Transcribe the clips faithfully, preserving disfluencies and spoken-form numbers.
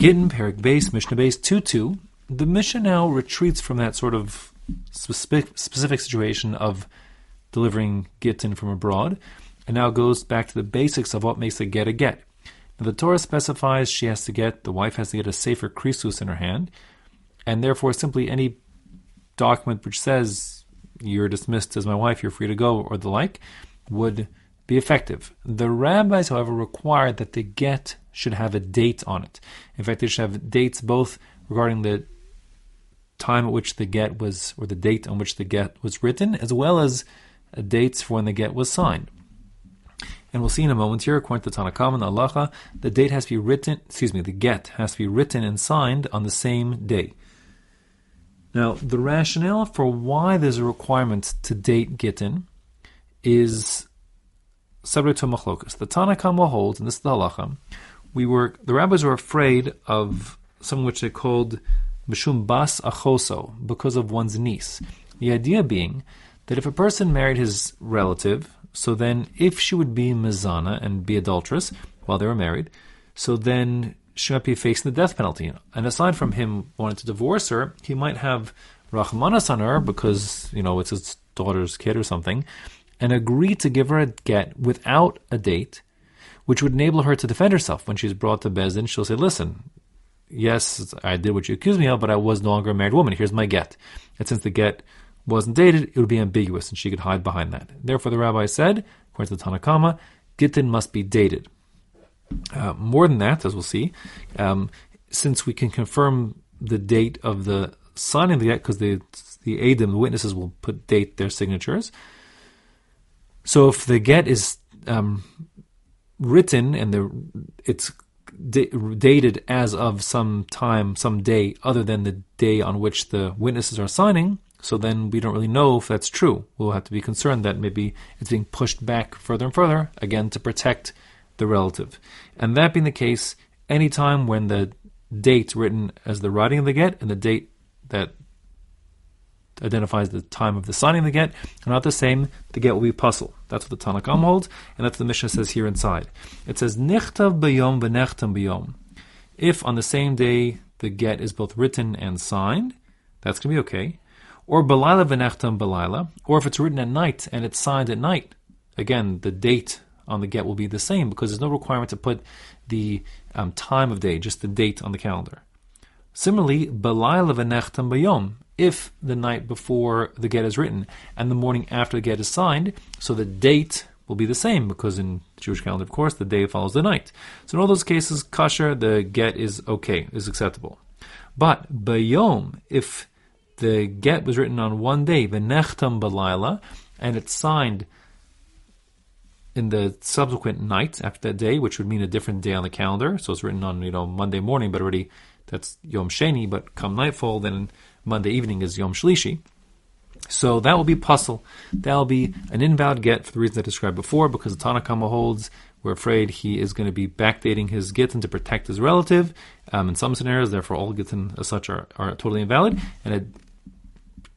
Gittin, Perik Base, Mishnah Base, two two, the Mishnah now retreats from that sort of specific, specific situation of delivering Gittin from abroad, and now goes back to the basics of what makes a get a get. Now, the Torah specifies she has to get, the wife has to get a sefer krisus in her hand, and therefore simply any document which says you're dismissed as my wife, you're free to go, or the like, would be effective. The rabbis, however, required that the get should have a date on it. In fact, they should have dates both regarding the time at which the get was, or the date on which the get was written, as well as dates for when the get was signed. And we'll see in a moment here, according to the Tanna Kamma and the Halacha, the date has to be written, excuse me, the get has to be written and signed on the same day. Now, the rationale for why there's a requirement to date Gittin is subject to Machlokus. The Tanna Kamma holds, and this is the Halacha, we were, the rabbis were afraid of something which they called Mishum Bas Achoso, because of one's niece. The idea being that if a person married his relative, so then if she would be Mizana and be adulterous while they were married, so then she might be facing the death penalty. And aside from him wanting to divorce her, he might have Rachmanas on her because, you know, it's his daughter's kid or something, and agree to give her a get without a date, which would enable her to defend herself. When she's brought to Bezin, she'll say, listen, yes, I did what you accused me of, but I was no longer a married woman. Here's my get. And since the get wasn't dated, it would be ambiguous, and she could hide behind that. Therefore, the rabbi said, according to the Tanna Kamma, Gittin must be dated. Uh, more than that, as we'll see, um, since we can confirm the date of the signing of the get, because the, the Edom, the witnesses, will put date their signatures. So if the get is um, written and the, it's d- dated as of some time, some day, other than the day on which the witnesses are signing, so then we don't really know if that's true. We'll have to be concerned that maybe it's being pushed back further and further, again, to protect the relative. And that being the case, any time when the date written as the writing of the get and the date that identifies the time of the signing of the get are not the same, the get will be puzzle. That's what the Tanna Kamma holds, and that's what the Mishnah says here inside. It says, Nichtav b'yom v'nechtam b'yom. If on the same day the get is both written and signed, that's going to be okay. Or b'layla v'nechtam b'layla, or if it's written at night and it's signed at night, again, the date on the get will be the same, because there's no requirement to put the um, time of day, just the date on the calendar. Similarly, b'layla v'nechtam b'yom, if the night before the get is written and the morning after the get is signed, so the date will be the same, because in the Jewish calendar, of course, the day follows the night. So in all those cases, kasher, the get is okay, is acceptable. But bayom, if the get was written on one day, v'nechtam b'layla, and it's signed in the subsequent night after that day, which would mean a different day on the calendar, so it's written on, you know, Monday morning, but already that's Yom Sheni, but come nightfall, then Monday evening is Yom Shlishi. So that will be puzzle. That will be an invalid get for the reasons I described before, because the Tanna Kamma holds, we're afraid he is going to be backdating his Gittin to protect his relative. Um, in some scenarios, therefore, all Gittin as such are, are totally invalid. And a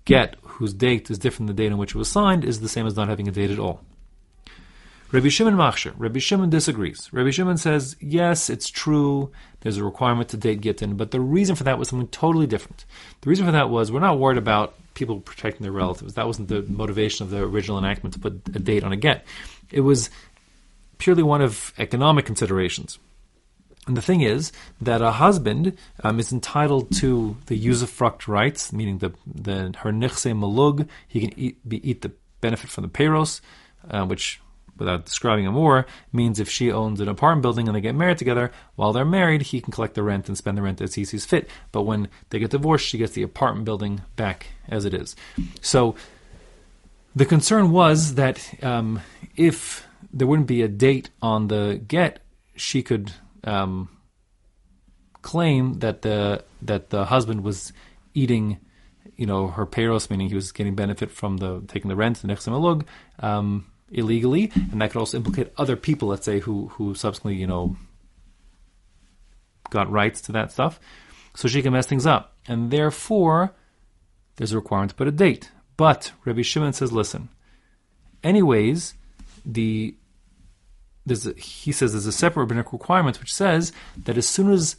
get whose date is different than the date on which it was signed is the same as not having a date at all. Rabbi Shimon Machshir. Rabbi Shimon disagrees. Rabbi Shimon says, yes, it's true, there's a requirement to date Gittin, but the reason for that was something totally different. The reason for that was we're not worried about people protecting their relatives. That wasn't the motivation of the original enactment to put a date on a get. It was purely one of economic considerations. And the thing is that a husband um, is entitled to the usufruct rights, meaning the, the her nechsei melug. He can eat, be, eat the benefit from the peiros, uh, which, without describing it more, means if she owns an apartment building and they get married together, while they're married, he can collect the rent and spend the rent as he sees fit. But when they get divorced, she gets the apartment building back as it is. So the concern was that um, if there wouldn't be a date on the get, she could um, claim that the that the husband was eating, you know, her payros, meaning he was getting benefit from the taking the rent, the nechsei melug, um illegally, and that could also implicate other people, let's say, who who subsequently, you know, got rights to that stuff. So she can mess things up. And therefore, there's a requirement to put a date. But Rabbi Shimon says, listen, anyways, the there's a, he says there's a separate rabbinic requirement which says that as soon as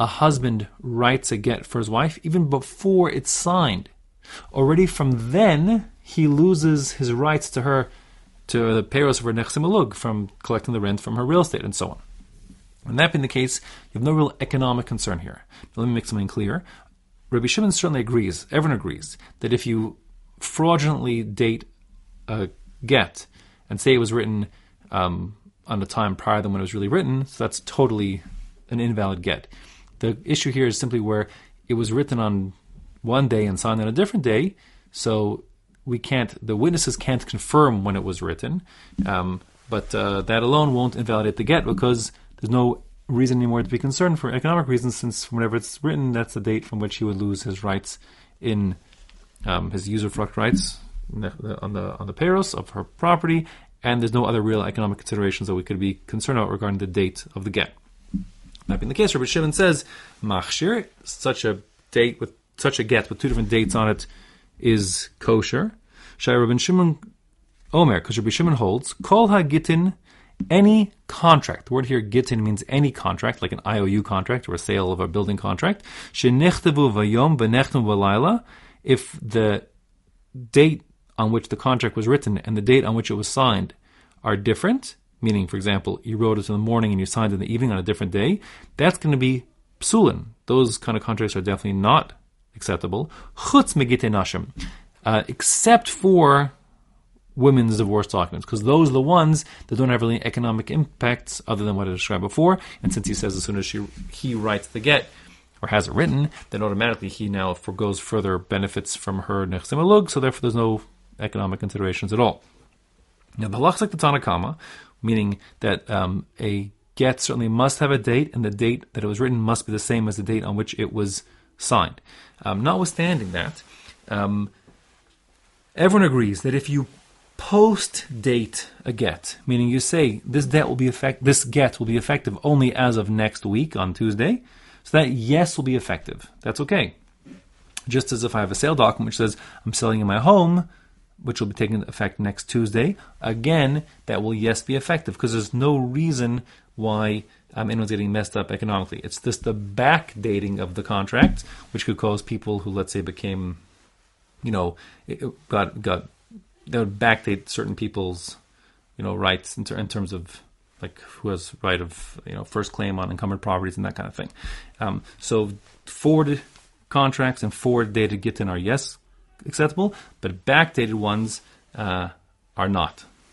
a husband writes a get for his wife, even before it's signed, already from then he loses his rights to her, to the peiros of her nechsei melug, from collecting the rent from her real estate and so on. And that being the case, you have no real economic concern here. But let me make something clear. Rabbi Shimon certainly agrees, everyone agrees, that if you fraudulently date a get and say it was written um, on a time prior than when it was really written, so that's totally an invalid get. The issue here is simply where it was written on one day and signed on a different day, so we can't, the witnesses can't confirm when it was written, um, but uh, that alone won't invalidate the get, because there's no reason anymore to be concerned for economic reasons, since whenever it's written, that's the date from which he would lose his rights in um, his usufruct rights on the on the payros of her property, and there's no other real economic considerations that we could be concerned about regarding the date of the get. That being the case, Rabbi Shimon says machshir, such a date with such a get with two different dates on it, is kosher. Shai Rabbi Shimon Omer, because Rabbi Shimon holds kol ha gittin, any contract. The word here, gittin, means any contract, like an I O U contract or a sale of a building contract. Shenechtevu vayom v'nechtem v'layla. If the date on which the contract was written and the date on which it was signed are different, meaning, for example, you wrote it in the morning and you signed it in the evening on a different day, that's going to be psulin. Those kind of contracts are definitely not acceptable. Chutz megittin nashim, uh, except for women's divorce documents, because those are the ones that don't have really economic impacts other than what I described before. And since he says as soon as she, he writes the get, or has it written, then automatically he now forgoes further benefits from her nechsei melug, so therefore there's no economic considerations at all. Now the halacha like the Tanna Kamma, meaning that um, a get certainly must have a date, and the date that it was written must be the same as the date on which it was signed. Um, notwithstanding that, um, everyone agrees that if you post-date a get, meaning you say this debt will be effect, this get will be effective only as of next week on Tuesday, so that yes will be effective. That's okay. Just as if I have a sale document which says I'm selling in my home, which will be taking effect next Tuesday, again, that will yes be effective, because there's no reason why um, anyone's getting messed up economically. It's just the backdating of the contract, which could cause people who, let's say, became, you know, got got. That would backdate certain people's, you know, rights in, ter- in terms of, like, who has right of, you know, first claim on encumbered properties and that kind of thing. Um, so forward contracts and forward dated gittin are yes acceptable, but backdated ones uh, are not.